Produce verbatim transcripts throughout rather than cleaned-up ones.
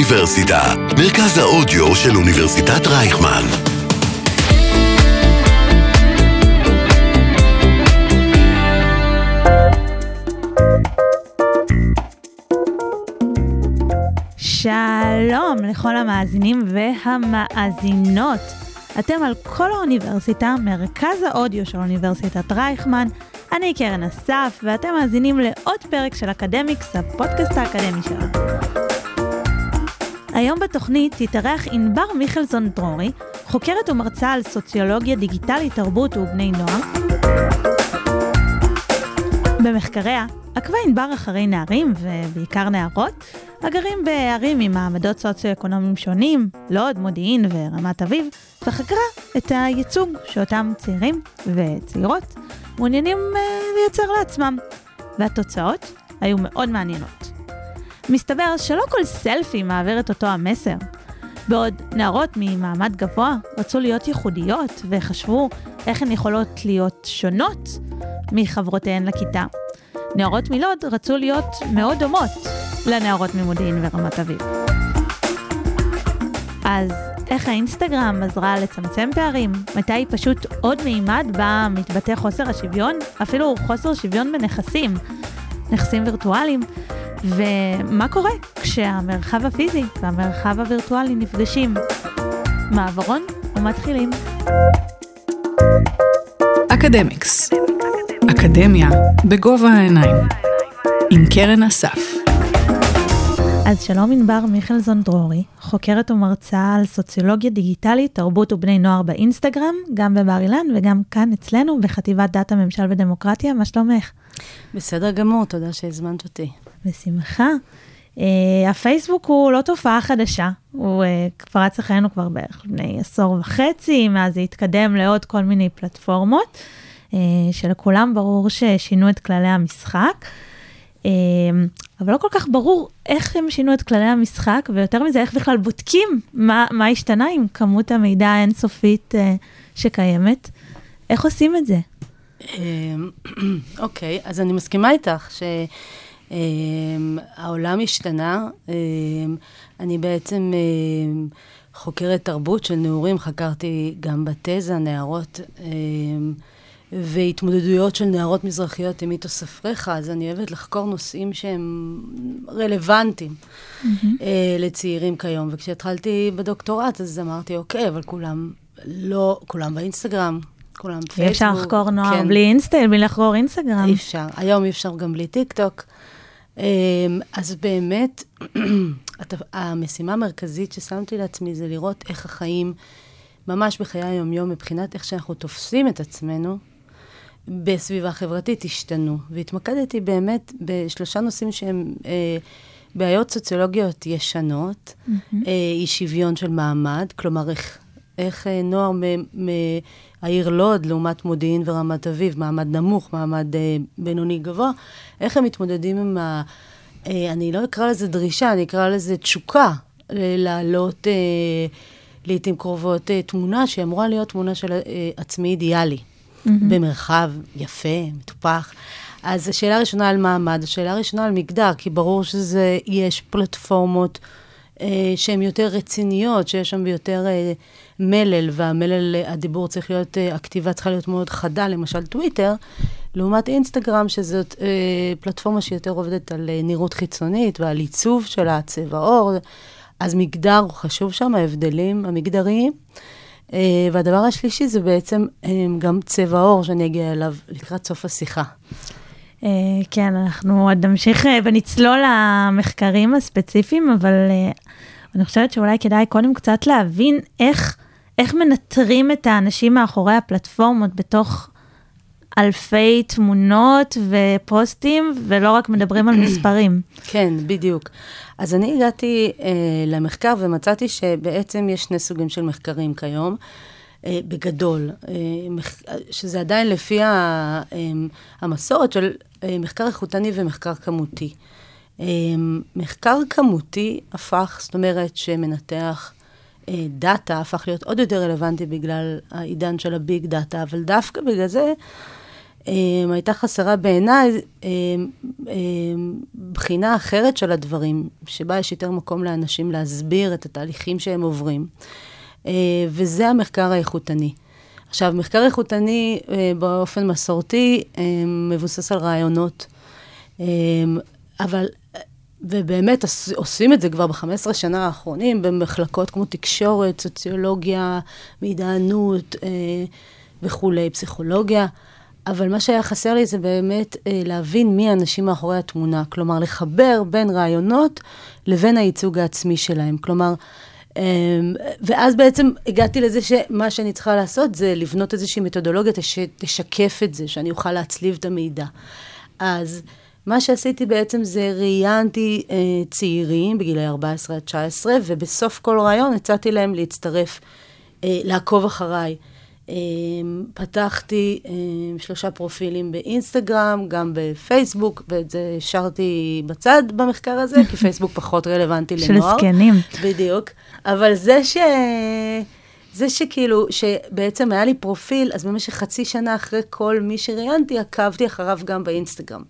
אוניברסיטה, מרכז האודיו של אוניברסיטת רייכמן. שלום לכל המאזינים והמאזינות. אתם על כל האוניברסיטה, מרכז האודיו של אוניברסיטת רייכמן. אני קרן אסף, ואתם מאזינים לעוד פרק של אקדמיקס, הפודקאסט האקדמי שלנו. היום בתוכנית תתארח ענבר מיכלזון דרורי, חוקרת ומרצה על סוציולוגיה דיגיטלית, תרבות ובני נוער. במחקריה עקבה ענבר אחרי נערים, ובעיקר נערות, הגרים בערים עם מעמדות סוציו-אקונומיים שונים, לוד, מודיעין ורמת אביב, וחקרה את הייצוג שאותם צעירים וצעירות מעוניינים לייצר לעצמם. והתוצאות היו מאוד מעניינות. מסתבר שלא כל סלפי מעביר את אותו המסר. בעוד נערות ממעמד גבוה רצו להיות ייחודיות וחשבו איך הן יכולות להיות שונות מחברותיהן לכיתה. נערות מלוד רצו להיות מאוד דומות לנערות ממודיעין ורמת אביב. אז איך האינסטגרם עזרה לצמצם פערים? מתי היא פשוט עוד מימד בה מתבטא חוסר השוויון? אפילו חוסר שוויון בנכסים, נכסים וירטואליים. ומה קורה כשהמרחב הפיזי והמרחב הווירטואלי נפגשים? מעברון ומתחילים. אקדמיקס. אקדמיה בגובה העיניים. עם קרן אסף. אז שלום ענבר מיכלזון דרורי, חוקרת ומרצה על סוציולוגיה דיגיטלית, תרבות ובני נוער באינסטגרם, גם בבר אילן וגם כאן אצלנו בחטיבת דאטה ממשל ודמוקרטיה. מה שלומך? בסדר גמור, תודה שהזמנת אותי. בשמחה. Uh, הפייסבוק הוא לא תופעה חדשה, הוא uh, פרץ אחרינו כבר בערך בני עשור וחצי, מאז זה התקדם לעוד כל מיני פלטפורמות, uh, שלכולם ברור ששינו את כללי המשחק, uh, אבל לא כל כך ברור איך הם שינו את כללי המשחק, ויותר מזה איך בכלל בודקים מה, מה השתנה עם כמות המידע האינסופית uh, שקיימת. איך עושים את זה? אוקיי, אז אני מסכימה איתך ש... העולם השתנה. אני בעצם חוקרת תרבות של נעורים, חקרתי גם בתזה, נערות והתמודדויות של נערות מזרחיות עם מיתוס אפריכה, אז אני אוהבת לחקור נושאים שהם רלוונטיים לצעירים כיום, וכשהתחלתי בדוקטורט, אז אמרתי, אוקיי, אבל כולם לא, כולם באינסטגרם, כולם פייסבוק. אי אפשר לחקור נוער כן. בלי אינסטל, בלי לחקור אינסטגרם. אי אפשר. היום אי אפשר גם בלי טיק טוק. אז באמת, המשימה המרכזית ששמתי לעצמי זה לראות איך החיים, ממש בחיי היומיום, מבחינת איך שאנחנו תופסים את עצמנו, בסביבה חברתית השתנו. והתמקדתי באמת בשלושה נושאים שהם אה, בעיות סוציולוגיות ישנות, mm-hmm. אה, אי שוויון של מעמד, כלומר איך... איך נוער מהעיר לוד לעומת מודיעין ורמת אביב, מעמד נמוך, מעמד בינוני גבוה, איך הם מתמודדים עם ה... אני לא אקרא לזה דרישה, אני אקרא לזה תשוקה, להעלות לעתים קרובות תמונה שאמורה להיות תמונה של עצמי אידיאלי, במרחב יפה, מטופח. אז השאלה הראשונה על מעמד, השאלה הראשונה על מגדר, כי ברור שזה יש פלטפורמות שהן יותר רציניות, שיש שם ביותר מלל, והמלל הדיבור צריך להיות, הכתיבה צריכה להיות מאוד חדה, למשל טוויטר, לעומת אינסטגרם, שזאת פלטפורמה שיותר עובדת על נראות חיצונית, ועל עיצוב של הצבע עור, אז מגדר הוא חשוב שם, ההבדלים המגדריים, והדבר השלישי זה בעצם גם צבע עור, שאני אגיע אליו לקראת סוף השיחה. כן, אנחנו עוד נמשיך ונצלול למחקרים הספציפיים, אבל אני חושבת שאולי כדאי קודם קצת להבין איך, איך מנטרים את האנשים מאחורי הפלטפורמות בתוך אלפי תמונות ופוסטים, ולא רק מדברים על מספרים. כן, בדיוק. אז אני הגעתי אה, למחקר ומצאתי שבעצם יש שני סוגים של מחקרים כיום, בגדול, שזה עדיין לפי המסורת של מחקר איכותני ומחקר כמותי. מחקר כמותי הפך, זאת אומרת שמנתח דאטה, הפך להיות עוד יותר רלוונטי בגלל העידן של הביג דאטה, אבל דווקא בגלל זה הייתה חסרה בעיניי בחינה אחרת של הדברים, שבה יש יותר מקום לאנשים להסביר את התהליכים שהם עוברים, וזה המחקר האיכותני. עכשיו, מחקר איכותני באופן מסורתי מבוסס על רעיונות, אבל ובאמת עושים את זה כבר ב-חמש עשרה שנה האחרונים, במחלקות כמו תקשורת, סוציולוגיה, מדענות וכו', פסיכולוגיה, אבל מה שהיה חסר לי זה באמת להבין מי האנשים מאחורי התמונה, כלומר לחבר בין רעיונות לבין הייצוג העצמי שלהם, כלומר, ואז בעצם הגעתי לזה שמה שאני צריכה לעשות זה לבנות איזושהי מתודולוגיה שתשקף את זה, שאני אוכל להצליב את המידע. אז מה שעשיתי בעצם זה ראיינתי צעירים בגילי ארבע עשרה עד תשע עשרה, ובסוף כל רעיון הצעתי להם להצטרף, לעקוב אחריי. פתחתי שלושה פרופילים באינסטגרם, גם בפייסבוק, ואת זה שרתי בצד במחקר הזה, כי פייסבוק פחות רלוונטי לנוער. של זקנים. בדיוק. אבל זה ש... זה שכאילו, שבעצם היה לי פרופיל, אז במשך חצי שנה אחרי כל מי שראיינתי, עקבתי אחריו גם באינסטגרם.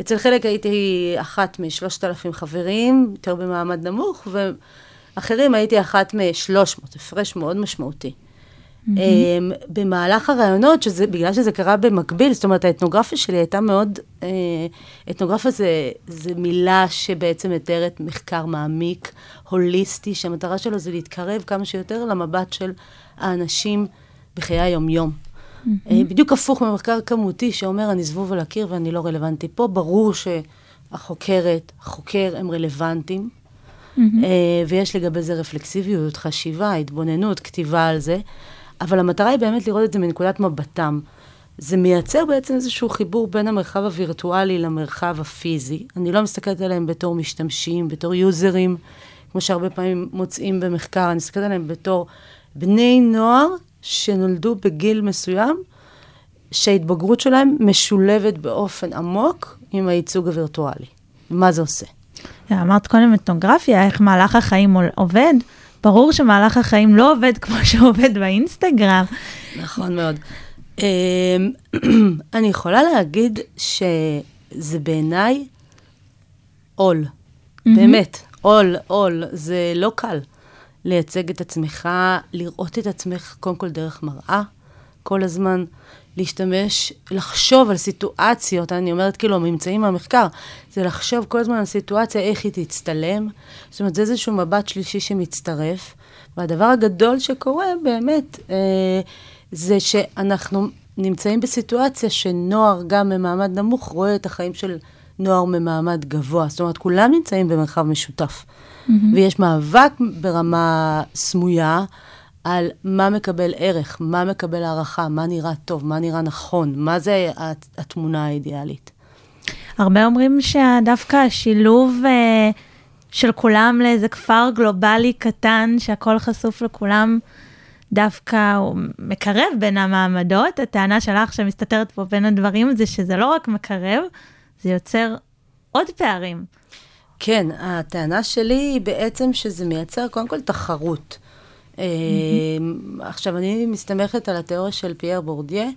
אצל חלק הייתי אחת משלושת אלפים חברים, יותר במעמד נמוך, ואחרים הייתי אחת משלוש מאות, הפרש מאוד משמעותי. במהלך הרעיונות, שזה, בגלל שזה קרה במקביל, זאת אומרת, האתנוגרפיה שלי הייתה מאוד, אתנוגרפיה זה, זה מילה שבעצם מתארת מחקר מעמיק, הוליסטי, שהמטרה שלו זה להתקרב כמה שיותר למבט של האנשים בחיי היום-יום. בדיוק הפוך ממחקר כמותי שאומר, אני זבוב על הקיר ואני לא רלוונטי. פה ברור שהחוקרת, החוקר הם רלוונטיים, ויש לגבי זה רפלקסיביות, חשיבה, התבוננות, כתיבה על זה, אבל המטרה היא באמת לראות את זה מנקודת מבטם. זה מייצר בעצם איזשהו חיבור בין המרחב הווירטואלי למרחב הפיזי. אני לא מסתכלת עליהם בתור משתמשים, בתור יוזרים, כמו שהרבה פעמים מוצאים במחקר. אני מסתכלת עליהם בתור בני נוער שנולדו בגיל מסוים, שההתבגרות שלהם משולבת באופן עמוק עם הייצוג הווירטואלי. מה זה עושה? אמרת קודם אתנוגרפיה, איך מהלך החיים עובד? ברור שמהלך החיים לא עובד כמו שעובד באינסטגרם. נכון מאוד. אני יכולה להגיד שזה בעיניי עול. באמת, עול, עול. זה לא קל לייצג את עצמך, לראות את עצמך קודם כל דרך מראה, כל הזמן להשתמש, לחשוב על סיטואציות, אני אומרת כאילו, הממצאים מהמחקר, זה לחשוב כל הזמן על סיטואציה, איך היא תצטלם, זאת אומרת, זה איזשהו מבט שלישי שמצטרף, והדבר הגדול שקורה באמת, אה, זה שאנחנו נמצאים בסיטואציה שנוער גם ממעמד נמוך, רואה את החיים של נוער ממעמד גבוה, זאת אומרת, כולם נמצאים במרחב משותף, mm-hmm. ויש מאבק ברמה סמויה, על מה מקבל ערך, מה מקבל הערכה, מה נראה טוב, מה נראה נכון, מה זה התמונה האידיאלית. הרבה אומרים שדווקא השילוב אה, של כולם לאיזה כפר גלובלי קטן, שהכל חשוף לכולם, דווקא הוא מקרב בין המעמדות. הטענה שלך שמסתתרת פה בין הדברים, זה שזה לא רק מקרב, זה יוצר עוד פערים. כן, הטענה שלי היא בעצם שזה מייצר קודם כל תחרות. עכשיו, אני מסתמכת על התיאוריה של פייר בורדיה,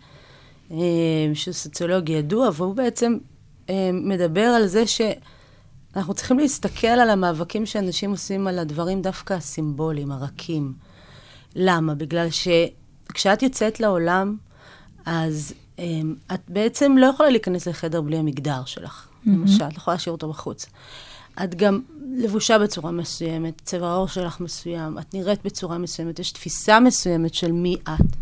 שהוא סוציולוג ידוע, והוא בעצם מדבר על זה שאנחנו צריכים להסתכל על המאבקים שאנשים עושים על הדברים דווקא הסימבוליים, הרכים. למה? בגלל שכשאת יוצאת לעולם, אז את בעצם לא יכולה להיכנס לחדר בלי המגדר שלך. למשל, את יכולה להשאיר אותו בחוץ. את גם לבושה בצורה מסוימת, צבע העור שלך מסוים, את נראית בצורה מסוימת, יש תפיסה מסוימת של מי את.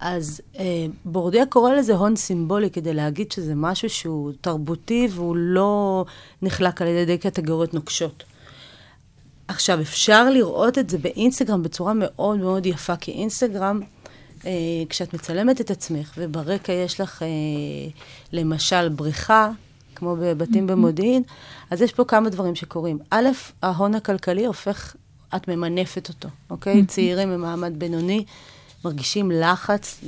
אז אה, בורדיה קורא לזה הון סימבולי, כדי להגיד שזה משהו שהוא תרבותי, והוא לא נחלק על ידי קטגוריות נוקשות. עכשיו, אפשר לראות את זה באינסטגרם בצורה מאוד מאוד יפה, כי אינסטגרם, אה, כשאת מצלמת את עצמך, וברקע יש לך אה, למשל בריכה, כמו בבתים במודיעין, אז יש פה כמה דברים שקורים. א', ההון הכלכלי הופך, את ממנפת אותו, אוקיי? צעירים במעמד בינוני מרגישים לחץ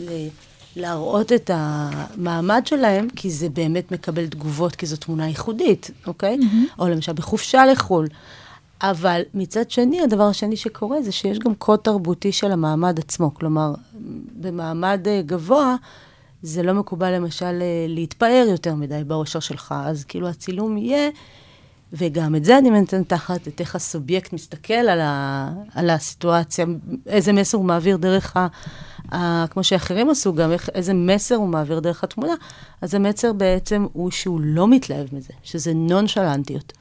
להראות את המעמד שלהם, כי זה באמת מקבל תגובות, כי זו תמונה ייחודית, אוקיי? או למשל בחופשה לחול. אבל מצד שני, הדבר השני שקורה זה שיש גם קוד תרבותי של המעמד עצמו, כלומר, במעמד גבוה, זה לא מקובל למשל להתפאר יותר מדי באושר שלך, אז כאילו הצילום יהיה, וגם את זה אני מנתן תחת, את איך הסובייקט מסתכל על, ה, על הסיטואציה, איזה מסר הוא מעביר דרך, ה, ה, כמו שאחרים עשו גם, איך, איזה מסר הוא מעביר דרך התמונה, אז המסר בעצם הוא שהוא לא מתלהב מזה, שזה נונשלנטיות.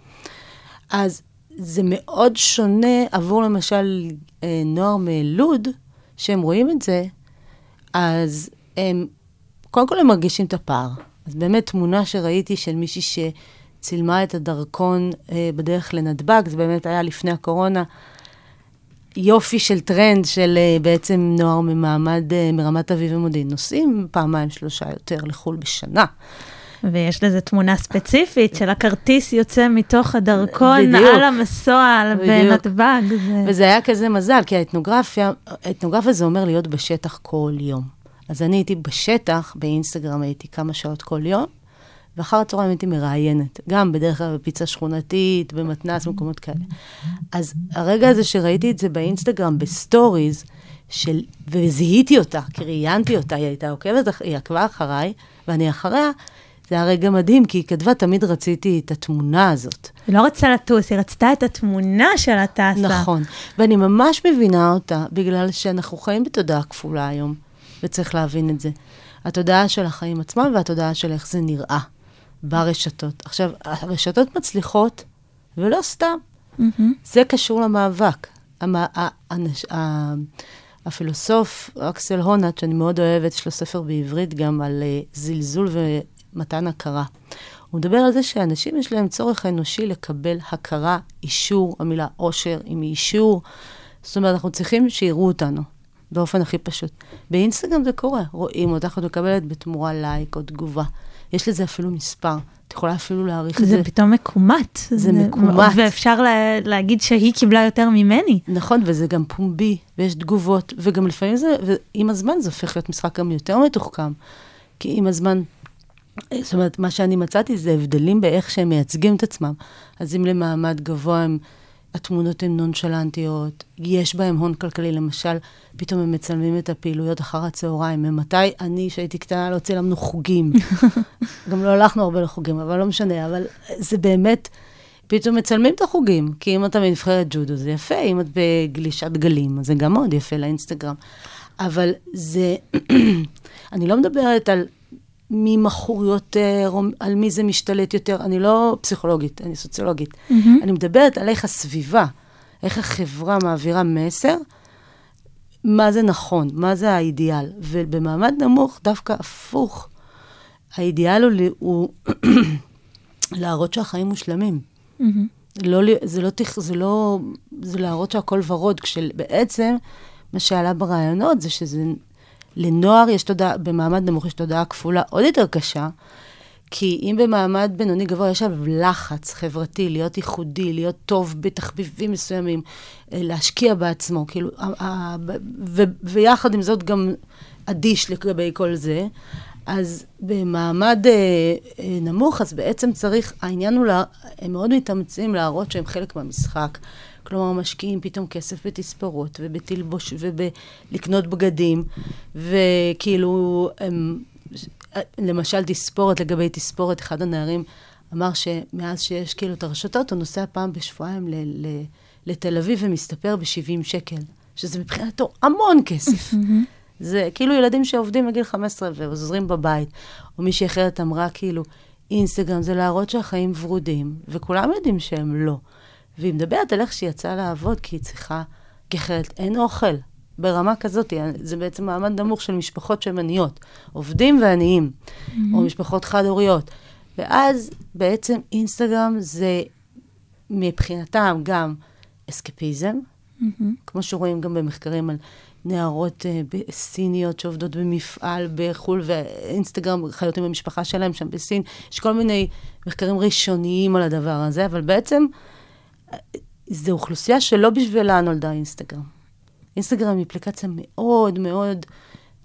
אז זה מאוד שונה עבור למשל נוער מלוד, שהם רואים את זה, אז הם, קודם כל הם מרגישים את הפער. אז באמת תמונה שראיתי של מישהי ש... צילמה את הדרכון אה, בדרך לנדבק, זה באמת היה לפני הקורונה, יופי של טרנד של אה, בעצם נוער ממעמד, אה, מרמת אביב ומודיעין, נוסעים פעמיים שלושה יותר לחול בשנה. ויש לזה תמונה ספציפית של הכרטיס יוצא מתוך הדרכון בדיוק. על המסוע, על בנדבק. זה... וזה היה כזה מזל, כי האתנוגרפיה, האתנוגרפיה זה אומר להיות בשטח כל יום. אז אני הייתי בשטח, באינסטגרם הייתי כמה שעות כל יום, ואחר הצהריים הייתי מראיינת, גם בדרך כלל בפיצה שכונתית, במתנ"ס, מקומות כאלה. אז הרגע הזה שראיתי את זה באינסטגרם, בסטוריז, של, וזיהיתי אותה, כי ראיינתי אותה, היא הייתה עוקבת, היא עקבה אחריי, ואני אחריה, זה הרגע מדהים, כי היא כתבה, תמיד רציתי את התמונה הזאת. היא לא רצתה לטוס, היא רצתה את התמונה של הטסה. נכון, ואני ממש מבינה אותה, בגלל שאנחנו חיים בתודעה כפולה היום, וצריך להבין את זה. התודעה של החיים עצמם, והתודעה של איך זה נראה. ברשתות. עכשיו, הרשתות מצליחות, ולא סתם. Mm-hmm. זה קשור למאבק. המ... האנש... הפילוסוף אקסל הונד, שאני מאוד אוהבת, יש לו ספר בעברית גם על זלזול ומתן הכרה. הוא מדבר על זה שאנשים יש להם צורך אנושי לקבל הכרה, אישור, המילה אושר, עם אישור. זאת אומרת, אנחנו צריכים שיראו אותנו. באופן הכי פשוט. באינסטגרם זה קורה. רואים אותך, את מקבלת בתמורה לייק או תגובה. יש לזה אפילו מספר. את יכולה אפילו להעריך את זה. זה פתאום מקומט. זה מקומט. ואפשר לה, להגיד שהיא קיבלה יותר ממני. נכון, וזה גם פומבי, ויש תגובות, וגם לפעמים זה, ועם הזמן זה הופך להיות משחק גם יותר מתוחכם. כי עם הזמן, זאת אומרת, מה שאני מצאתי זה הבדלים באיך שהם מייצגים את עצמם. אז אם למעמד גבוה הם... התמונות הן נונשלנטיות, יש בהם הון כלכלי, למשל, פתאום הם מצלמים את הפעילויות אחר הצהריים, ממתי אני, שהייתי קטנה, לא צילמנו חוגים. גם לא הלכנו הרבה לחוגים, אבל לא משנה, אבל זה באמת, פתאום מצלמים את החוגים, כי אם אתה מנבחרת ג'ודו, זה יפה, אם את בגלישת גלים, זה גם מאוד יפה לאינסטגרם. אבל זה, אני לא מדברת על מי מכור יותר, על מי זה משתלט יותר. אני לא פסיכולוגית, אני סוציולוגית. Mm-hmm. אני מדברת על איך הסביבה, איך החברה מעבירה מסר, מה זה נכון, מה זה האידיאל. ובמעמד נמוך, דווקא הפוך. האידיאל הוא, הוא להראות שהחיים מושלמים. Mm-hmm. לא, זה, לא, זה, לא, זה להראות שהכל ורוד, כשבעצם מה שעלה ברעיונות זה שזה... לנוער יש תודעה, במעמד נמוך יש תודעה כפולה עוד יותר קשה, כי אם במעמד בינוני גבוה יש עליו לחץ חברתי, להיות ייחודי, להיות טוב בתחביבים מסוימים, להשקיע בעצמו, כאילו, ו- ויחד עם זאת גם אדיש לגבי כל זה, אז במעמד נמוך, אז בעצם צריך, העניין הוא, לה, הם מאוד מתאמצים להראות שהם חלק מהמשחק, כלומר, משקיעים פתאום כסף בתספרות, ובתלבוש, ובלקנות בגדים, וכאילו, הם, למשל תספורת, לגבי תספורת, אחד הנערים אמר שמאז שיש כאילו את הרשתות, הוא נוסע פעם בשבועיים ל- ל- לתל אביב, ומסתפר ב-שבעים שקל, שזה מבחינתו המון כסף. זה כאילו ילדים שעובדים מגיל חמש עשרה, ועוזרים בבית, או מישהי אחרת אמרה כאילו, אינסטגרם זה להראות שהחיים ורודים, וכולם יודעים שהם לא. והיא מדברת על איך שהיא יצאה לעבוד, כי היא צריכה, כחלט, אין אוכל. ברמה כזאת, זה בעצם מעמד נמוך של משפחות שהן עניות, עובדים ועניים, mm-hmm. או משפחות חד-הוריות. ואז בעצם אינסטגרם זה מבחינתם גם אסקפיזם, mm-hmm. כמו שרואים גם במחקרים על נערות uh, סיניות שעובדות במפעל בחול, ואינסטגרם חיות עם המשפחה שלהם שם בסין, יש כל מיני מחקרים ראשוניים על הדבר הזה, אבל בעצם... זו אוכלוסייה שלא בשבילה נולדה אינסטגרם. אינסטגרם היא אפליקציה מאוד מאוד,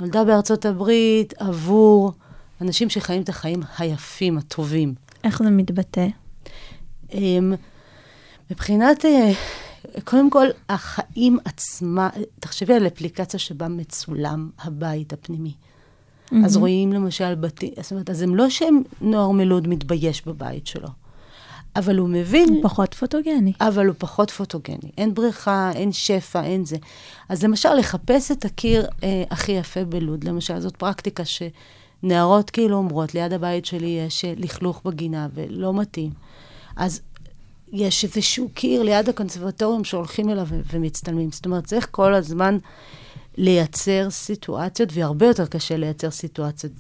נולדה בארצות הברית עבור אנשים שחיים את החיים היפים, הטובים. איך זה מתבטא? מבחינת, קודם כל, החיים עצמה, תחשבי על אפליקציה שבה מצולם הבית הפנימי. Mm-hmm. אז רואים למשל בתים, זאת אומרת, אז הם לא שהם נוער מלוד מתבייש בבית שלו, אבל הוא מבין... הוא פחות פוטוגני. אבל הוא פחות פוטוגני. אין בריכה, אין שפע, אין זה. אז למשל, לחפש את הקיר אה, הכי יפה בלוד, למשל, זאת פרקטיקה שנערות כאילו אומרות, ליד הבית שלי יש לכלוך בגינה ולא מתאים. אז יש איזשהו קיר ליד הקונסרבטוריום שהולכים אליו ו- ומצטלמים. זאת אומרת, צריך כל הזמן לייצר סיטואציות, והרבה יותר קשה לייצר סיטואציות.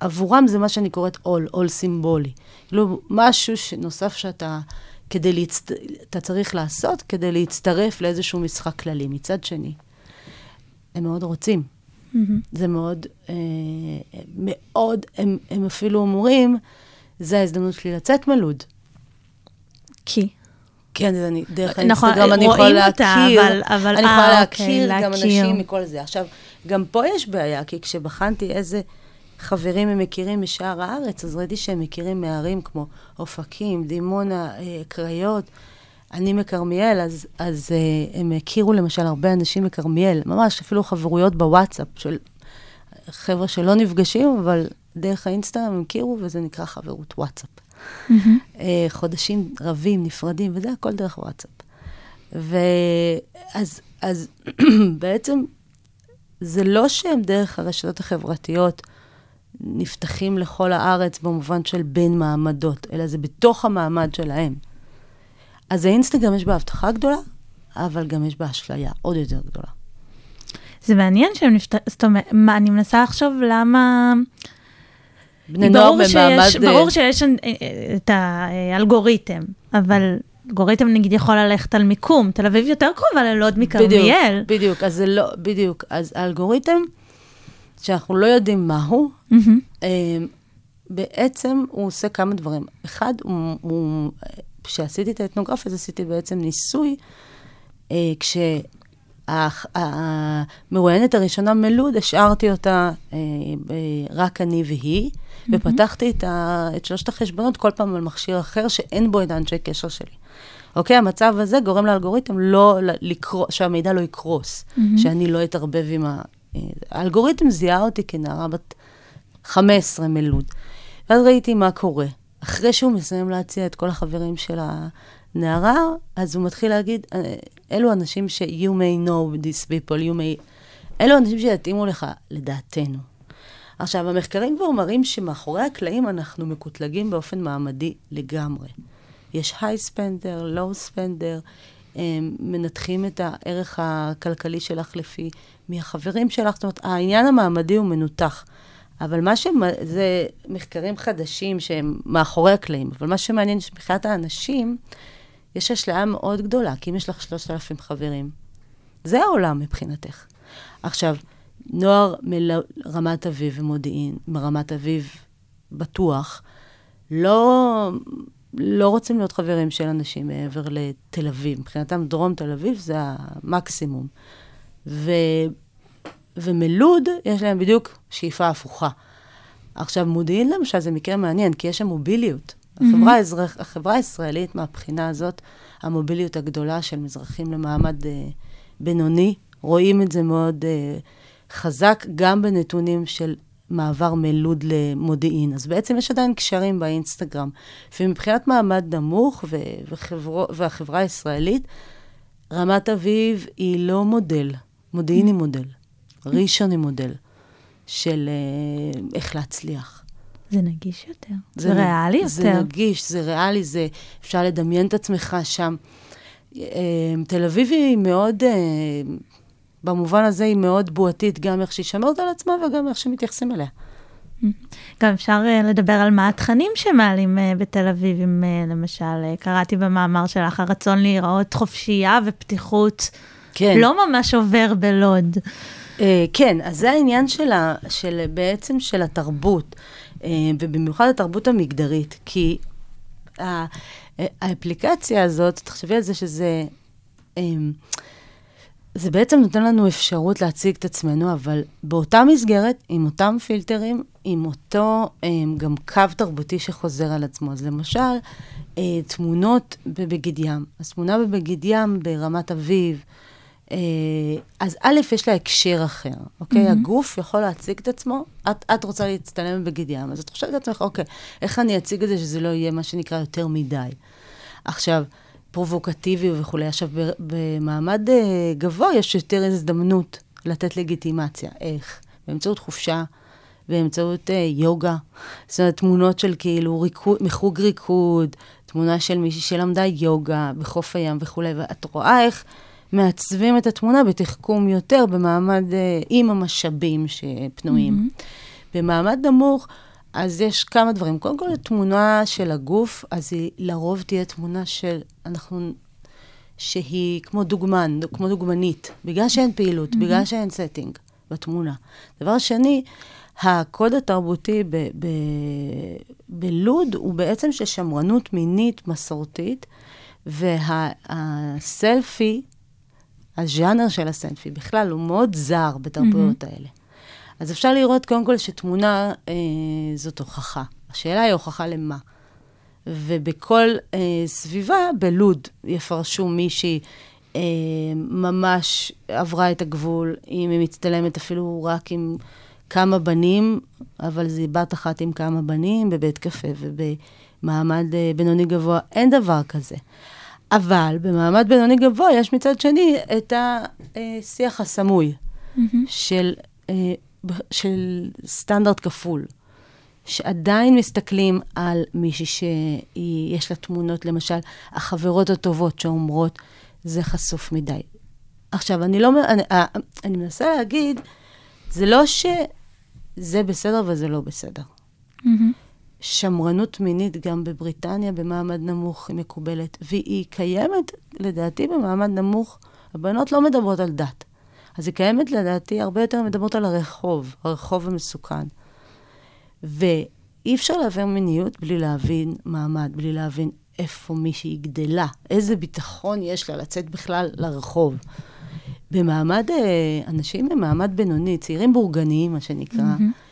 עבורם זה מה שאני קוראת עול, עול סימבולי. לא, משהו שנוסף שאתה, כדי להצט... אתה צריך לעשות, כדי להצטרף לאיזשהו משחק כללי. מצד שני, הם מאוד רוצים. Mm-hmm. זה מאוד, אה, מאוד, הם, הם אפילו אומרים, זה ההזדמנות שלי לצאת מלוד. כי? כן, אז אני, דרך האינסטגרם, אני יכולה להכיר, אני יכולה להכיר גם אנשים מכל זה. עכשיו, גם פה יש בעיה, כי כשבחנתי איזה חברים הם מכירים משאר הארץ, אז ראיתי שהם מכירים מערים כמו אופקים, דימונה, קריות, אני מכרמיאל, אז, אז הם הכירו למשל הרבה אנשים מכרמיאל, ממש אפילו חברויות בוואטסאפ, של חבר'ה שלא נפגשים, אבל דרך האינסטגרם הם הכירו, וזה נקרא חברות וואטסאפ. Mm-hmm. חודשים רבים, נפרדים, וזה הכל דרך וואטסאפ. ואז, אז בעצם זה לא שהם דרך הרשתות החברתיות נפתחים לכל הארץ במובן של בין מעמדות, אלא זה בתוך המעמד שלהם. אז האינסטגרם יש בה הבטחה גדולה, אבל גם יש בה אשליה עוד יותר גדולה. זה מעניין שהם נפתח... זאת אומרת, מה, אני מנסה לחשוב למה... ברור שיש, ברור שיש את האלגוריתם, אבל אלגוריתם נגיד יכול ללכת על מיקום, תל אביב יותר קרובה ללוד מכרמיאל. בדיוק, בדיוק, אז זה לא, בדיוק, אז האלגוריתם, שאנחנו לא יודעים מהו, בעצם הוא עושה כמה דברים. אחד, כשעשיתי את האתנוגרפיה, אז עשיתי בעצם ניסוי, כש... המרואיינת הראשונה מלוד, השארתי אותה רק אני והיא, ופתחתי את שלושת החשבונות כל פעם על מכשיר אחר שאין בו את אנשי קשר שלי. אוקיי, המצב הזה גורם לאלגוריתם שהמידע לא יקרוס, שאני לא אתערבב עם ה... האלגוריתם זיהה אותי כנערה בת חמש עשרה מלוד. ואז ראיתי מה קורה. אחרי שהוא מסיים להציע את כל החברים של הנערה, אז הוא מתחיל להגיד... אלו אנשים ש- you may know these people, you may... אלו אנשים שיתאימו לך לדעתנו. עכשיו, המחקרים כבר מראים שמאחורי הקלעים אנחנו מקוטלגים באופן מעמדי לגמרי. יש high spender, low spender, הם מנתחים את הערך הכלכלי שלך לפי מי החברים שלך. זאת אומרת, העניין המעמדי הוא מנותח. אבל מה ש... זה מחקרים חדשים שהם מאחורי הקלעים. אבל מה שמעניין שמחיית האנשים... יש השלעה מאוד גדולה, כי אם יש לך שלושת אלפים חברים, זה העולם מבחינתך. עכשיו, נוער מרמת אביב ומודיעין, מרמת אביב בטוח, לא, לא רוצים להיות חברים של אנשים מעבר לתל אביב. מבחינתם דרום תל אביב זה המקסימום. ו, ומלוד יש להם בדיוק שאיפה הפוכה. עכשיו, מודיעין למשל זה מקרה מעניין, כי יש שם מוביליות. החברה, mm-hmm. האזרח, החברה הישראלית מהבחינה הזאת, המוביליות הגדולה של מזרחים למעמד אה, בינוני, רואים את זה מאוד אה, חזק, גם בנתונים של מעבר מלוד למודיעין. אז בעצם יש עדיין קשרים באינסטגרם. ומבחינת מעמד נמוך ו- וחברו, והחברה הישראלית, רמת אביב היא לא מודל, מודיעין היא mm-hmm. מודל, ראשון היא mm-hmm. מודל של אה, איך להצליח. זה נגיש יותר, זה, זה ריאלי יותר. זה נגיש, זה ריאלי, זה אפשר לדמיין את עצמך שם. תל אביב היא מאוד, במובן הזה היא מאוד בועתית, גם איך שהיא שמרת על עצמה וגם איך שמתייחסים אליה. גם אפשר לדבר על מה התכנים שמעלים בתל אביב, אם למשל קראתי במאמר שלך, הרצון להיראות חופשייה ופתיחות, כן. לא ממש עובר בלוד. כן, אז זה העניין שלה, של, בעצם של התרבות, ובמיוחד התרבות המגדרית, כי האפליקציה הזאת, תחשבי על זה שזה, זה בעצם נותן לנו אפשרות להציג את עצמנו, אבל באותה מסגרת, עם אותם פילטרים, עם אותו גם קו תרבותי שחוזר על עצמו. אז למשל, תמונות בבגד ים. אז תמונה בבגד ים ברמת אביב, אז א', יש לה הקשר אחר, אוקיי? הגוף יכול להציג את עצמו, את, את רוצה להצטלם בגד ים, אז את חושבת לעצמך, אוקיי, איך אני אציג את זה שזה לא יהיה מה שנקרא יותר מדי? עכשיו, פרובוקטיבי וכו'. עכשיו, במעמד גבוה יש יותר הזדמנות לתת לגיטימציה. איך? באמצעות חופשה, באמצעות יוגה, זאת אומרת, תמונות של כאילו מחוג ריקוד, תמונה של מישהי שלמדה יוגה בחוף הים וכו', ואת רואה איך מעצבים את התמונה בתחכום יותר, במעמד עם המשאבים שפנויים. במעמד נמוך, אז יש כמה דברים. קודם כל, התמונה של הגוף, אז היא לרוב תהיה תמונה של, אנחנו, שהיא כמו דוגמן, כמו דוגמנית, בגלל שאין פעילות, בגלל שאין סטינג בתמונה. דבר שני, הקוד התרבותי ב- ב- בלוד הוא בעצם של שמרנות מינית מסורתית, והסלפי, הז'אנר של הסלפי בכלל הוא מאוד זר בתרבויות mm-hmm. האלה. אז אפשר לראות קודם כל שתמונה אה, זאת הוכחה. השאלה היא הוכחה למה? ובכל אה, סביבה, בלוד יפרשו מישהי אה, ממש עברה את הגבול, אם היא מצטלמת אפילו רק עם כמה בנים, אבל זה בת אחת עם כמה בנים, בבית קפה ובמעמד אה, בינוני גבוה, אין דבר כזה. אבל במעמד בינוני גבוה יש מצד שני את השיח הסמוי mm-hmm. של, של סטנדרט כפול, שעדיין מסתכלים על מישהי שיש לה תמונות, למשל, החברות הטובות שאומרות, זה חשוף מדי. עכשיו, אני, לא, אני, אני מנסה להגיד, זה לא שזה בסדר וזה לא בסדר. Mm-hmm. שמרנות מינית גם בבריטניה, במעמד נמוך היא מקובלת, והיא קיימת, לדעתי, במעמד נמוך, הבנות לא מדברות על דת. אז היא קיימת, לדעתי, הרבה יותר מדברות על הרחוב, הרחוב המסוכן. ואי אפשר להעביר מיניות בלי להבין מעמד, בלי להבין איפה מישהי גדלה, איזה ביטחון יש לה לצאת בכלל לרחוב. במעמד, אנשים במעמד בינוני, צעירים בורגניים, מה שנקרא, mm-hmm.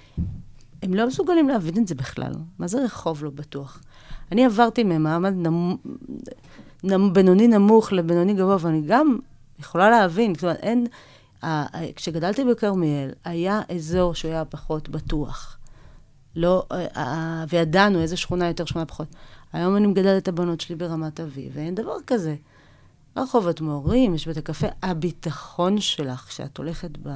הם לא מסוגלים להבין את זה בכלל. מה זה רחוב לא בטוח? אני עברתי ממעמד נמ... נמ... בינוני נמוך לבינוני גבוה, ואני גם יכולה להבין. כלומר, אין... כשגדלתי בקרמיאל, היה אזור שהוא היה פחות בטוח. לא... וידענו איזה שכונה יותר, שכונה פחות. היום אני מגדלת את הבנות שלי ברמת אביב, ואין דבר כזה. רחובות מורים, יש בית הקפה, הביטחון שלך, כשאת הולכת ב...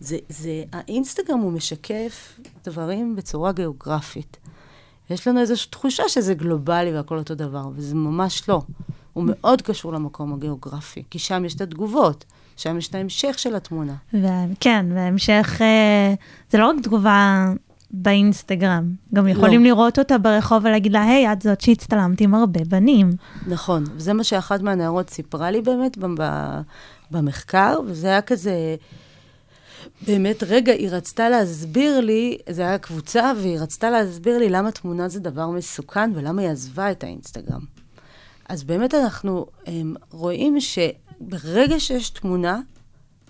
זה, זה, האינסטגרם הוא משקף דברים בצורה גיאוגרפית. יש לנו איזושהי תחושה שזה גלובלי והכל אותו דבר, וזה ממש לא. הוא מאוד קשור למקום הגיאוגרפי, כי שם יש את התגובות, שם יש את ההמשך של התמונה. כן, וההמשך, זה לא רק תגובה באינסטגרם, גם יכולים לראות אותה ברחוב ולהגיד לה, היי, את זאת שהצטלמתי עם הרבה בנים. נכון, וזה מה שאחת מהנערות סיפרה לי באמת במחקר, וזה היה כזה... באמת, רגע, היא רצתה להסביר לי, זה היה קבוצה, והיא רצתה להסביר לי למה תמונה זה דבר מסוכן, ולמה היא עזבה את האינסטגרם. אז באמת אנחנו הם, רואים שברגע שיש תמונה,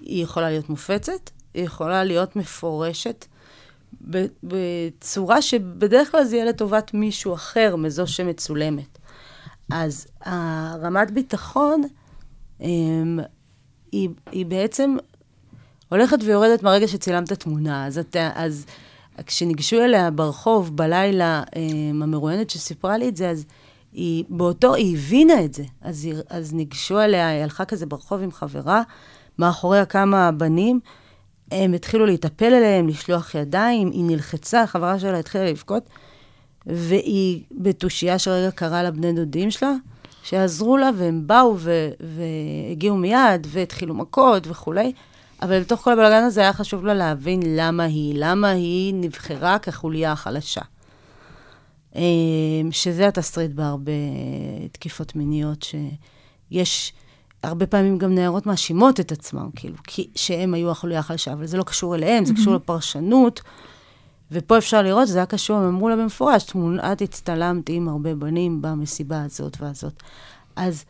היא יכולה להיות מופצת, היא יכולה להיות מפורשת, בצורה שבדרך כלל זה יהיה לטובת מישהו אחר, מזו שמצולמת. אז הרמת ביטחון, הם, היא, היא בעצם... הולכת ויורדת מהרגע שצילמת תמונה, אז, אתה, אז כשניגשו אליה ברחוב, בלילה, הם, המרואיינת שסיפרה לי את זה, אז היא, באותו היא הבינה את זה, אז, היא, אז ניגשו אליה, היא הלכה כזה ברחוב עם חברה, מאחוריה כמה בנים, הם התחילו להתאפל אליהם, לשלוח ידיים, היא נלחצה, החברה שלה התחילה לבכות, והיא בתושייה שרגע קראה לבני דודים שלה, שעזרו לה, והם באו ו, והגיעו מיד, והתחילו מכות וכולי, אבל בתוך כל הבלגן הזה היה חשוב לה להבין למה היא, למה היא נבחרה כחוליה החלשה. שזה התסריט בהרבה תקיפות מיניות, שיש הרבה פעמים גם נערות מאשימות את עצמם, כאילו, כי שהם היו החוליה החלשה, אבל זה לא קשור אליהם, זה קשור לפרשנות, ופה אפשר לראות, זה היה קשור, הם אמרו לה במפורש, תמונת הצטלמת עם הרבה בנים במסיבה הזאת והזאת. אז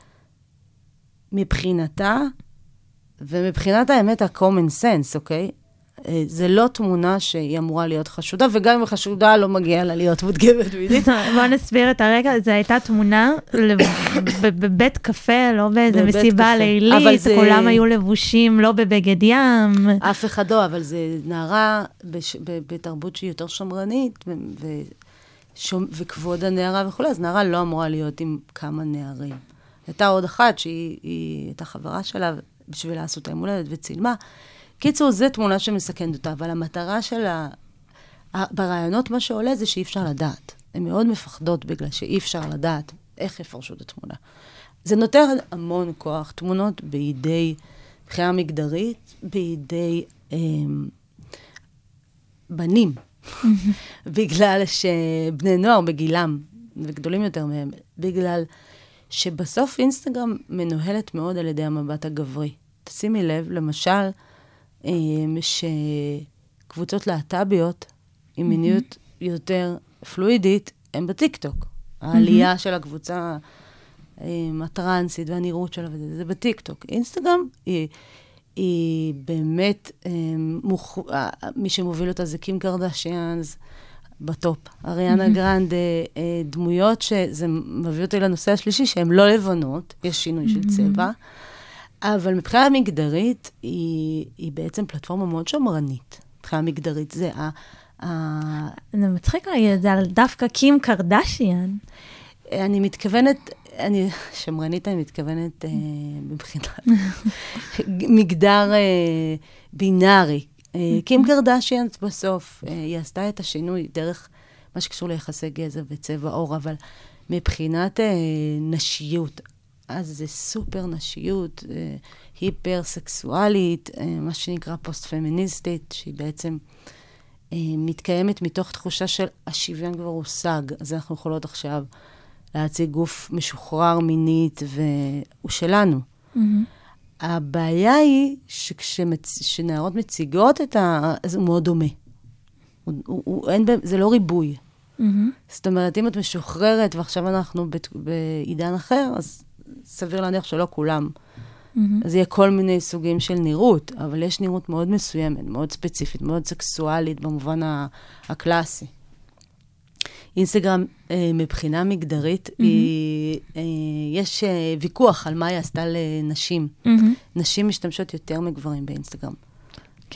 מבחינתה, ומבחינת האמת, ה-common sense, אוקיי? זה לא תמונה שהיא אמורה להיות חשודה, וגם אם החשודה לא מגיעה לה להיות מודגמת בידית. בוא נסביר את הרגע, זו הייתה תמונה בבית קפה, לא באיזה מסיבה לילית, כולם היו לבושים, לא בבגד ים. אף אחד לא, אבל זה נערה בתרבות שהיא יותר שמרנית, וכבוד הנערה וכולי, אז נערה לא אמורה להיות עם כמה נערים. הייתה עוד אחת שהיא הייתה חברה שלה, בשביל לעשות היום הולדת וצילמה. קיצור, זו תמונה שמסכנת אותה, אבל המטרה שלה, ברעיונות מה שעולה זה שאי אפשר לדעת. הן מאוד מפחדות בגלל שאי אפשר לדעת איך יפרשו את התמונה. זה נותן המון כוח, תמונות בידי בחירה מגדרית, בידי אה, בנים, בגלל שבני נוער בגילם, וגדולים יותר מהם, בגלל שבסוף אינסטגרם מנוהלת מאוד על ידי המבט הגברי. תשימי לב, למשל, שקבוצות להט"ביות, עם מיניות יותר פלואידית, הן בטיקטוק. העלייה של הקבוצה הטרנסית והנראות שלה, זה בטיקטוק. אינסטגרם היא באמת, מי שמוביל אותה זה קים קרדשיאן, בטופ. אריאנה גרנדה, דמויות שזה מביא אותי לנושא השלישי, שהן לא לבנות, יש שינוי של צבע, אבל מבחינה מגדרית היא, היא בעצם פלטפורמה מאוד שמרנית. מבחינה מגדרית זה ה... אני מצחיק להגיד את זה על דווקא קים קרדשיאן. אני מתכוונת, אני, שמרנית אני מתכוונת אה, מבחינת מגדר אה, בינארי. קים קרדשיאן בסוף, היא עשתה את השינוי דרך מה שקשור ליחסי גזע וצבע עור, אבל מבחינת נשיות, אז זה סופר נשיות, היפר סקסואלית, מה שנקרא פוסט-פמיניסטית, שהיא בעצם מתקיימת מתוך תחושה של השוויון כבר הושג, אז אנחנו יכולות עכשיו להציג גוף משוחרר מינית, והוא שלנו. הבעיה היא שכשנערות מציגות את ה... זה מאוד דומה. זה לא ריבוי. זאת אומרת, אם את משוחררת, ועכשיו אנחנו בעידן אחר, אז סביר להניח שלא כולם. אז יהיה כל מיני סוגים של נראות, אבל יש נראות מאוד מסוימת, מאוד ספציפית, מאוד סקסואלית, במובן הקלאסי. אינסטגרם מבחינה מגדרית, יש ויכוח על מה היא עשתה לנשים. נשים משתמשות יותר מגברים באינסטגרם.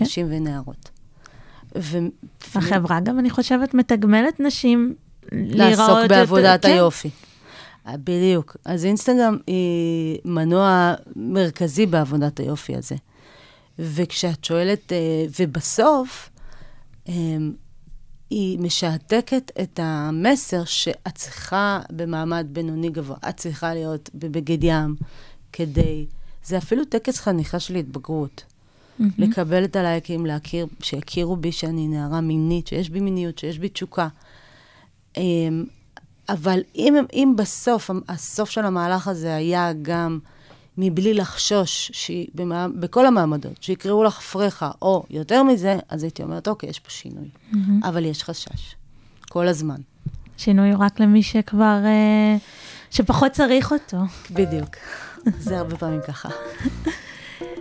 נשים ונערות. החברה גם, אני חושבת, מתגמלת נשים לעסוק בעבודת היופי. בדיוק. אז אינסטגרם היא מנוע מרכזי בעבודת היופי הזה. וכשאת שואלת, ובסוף, היא משעתקת את המסר שאת צריכה במעמד בינוני גבוה, את צריכה להיות בבגד ים כדי... זה אפילו טקס חניכה של התבגרות. Mm-hmm. לקבל את הלייקים, להכיר, שיכירו בי שאני נערה מינית, שיש בי מיניות, שיש בי תשוקה. אבל אם, אם בסוף, הסוף של המהלך הזה היה גם מבלי לחשוש, שהיא, במע... בכל המעמדות, שיקראו לך פרחה, או יותר מזה, אז הייתי אומרת, אוקיי, יש פה שינוי. Mm-hmm. אבל יש חשש. כל הזמן. שינוי רק למי שכבר, אה, שפחות צריך אותו. בדיוק. זה הרבה פעמים ככה.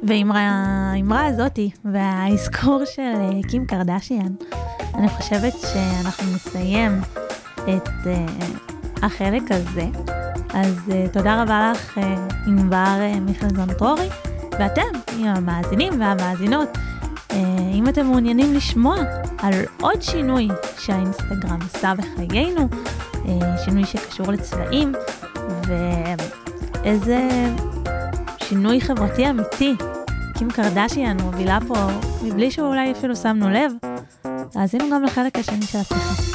ועם האמרה הזאת, וההזכור של קים קרדשיאן, אני חושבת שאנחנו נסיים את אה, החלק הזה. אז uh, תודה רבה לך, uh, ענבר uh, מיכלזון דרורי, ואתם, עם המאזינים והמאזינות, uh, אם אתם מעוניינים לשמוע על עוד שינוי שהאינסטגרם עשה בחיינו, uh, שינוי שקשור לצבעים, ואיזה שינוי חברתי אמיתי, קים קרדשיאן מובילה פה, מבלי שאולי אפילו שמנו לב, אז הנה גם לחלק השני של השיחה.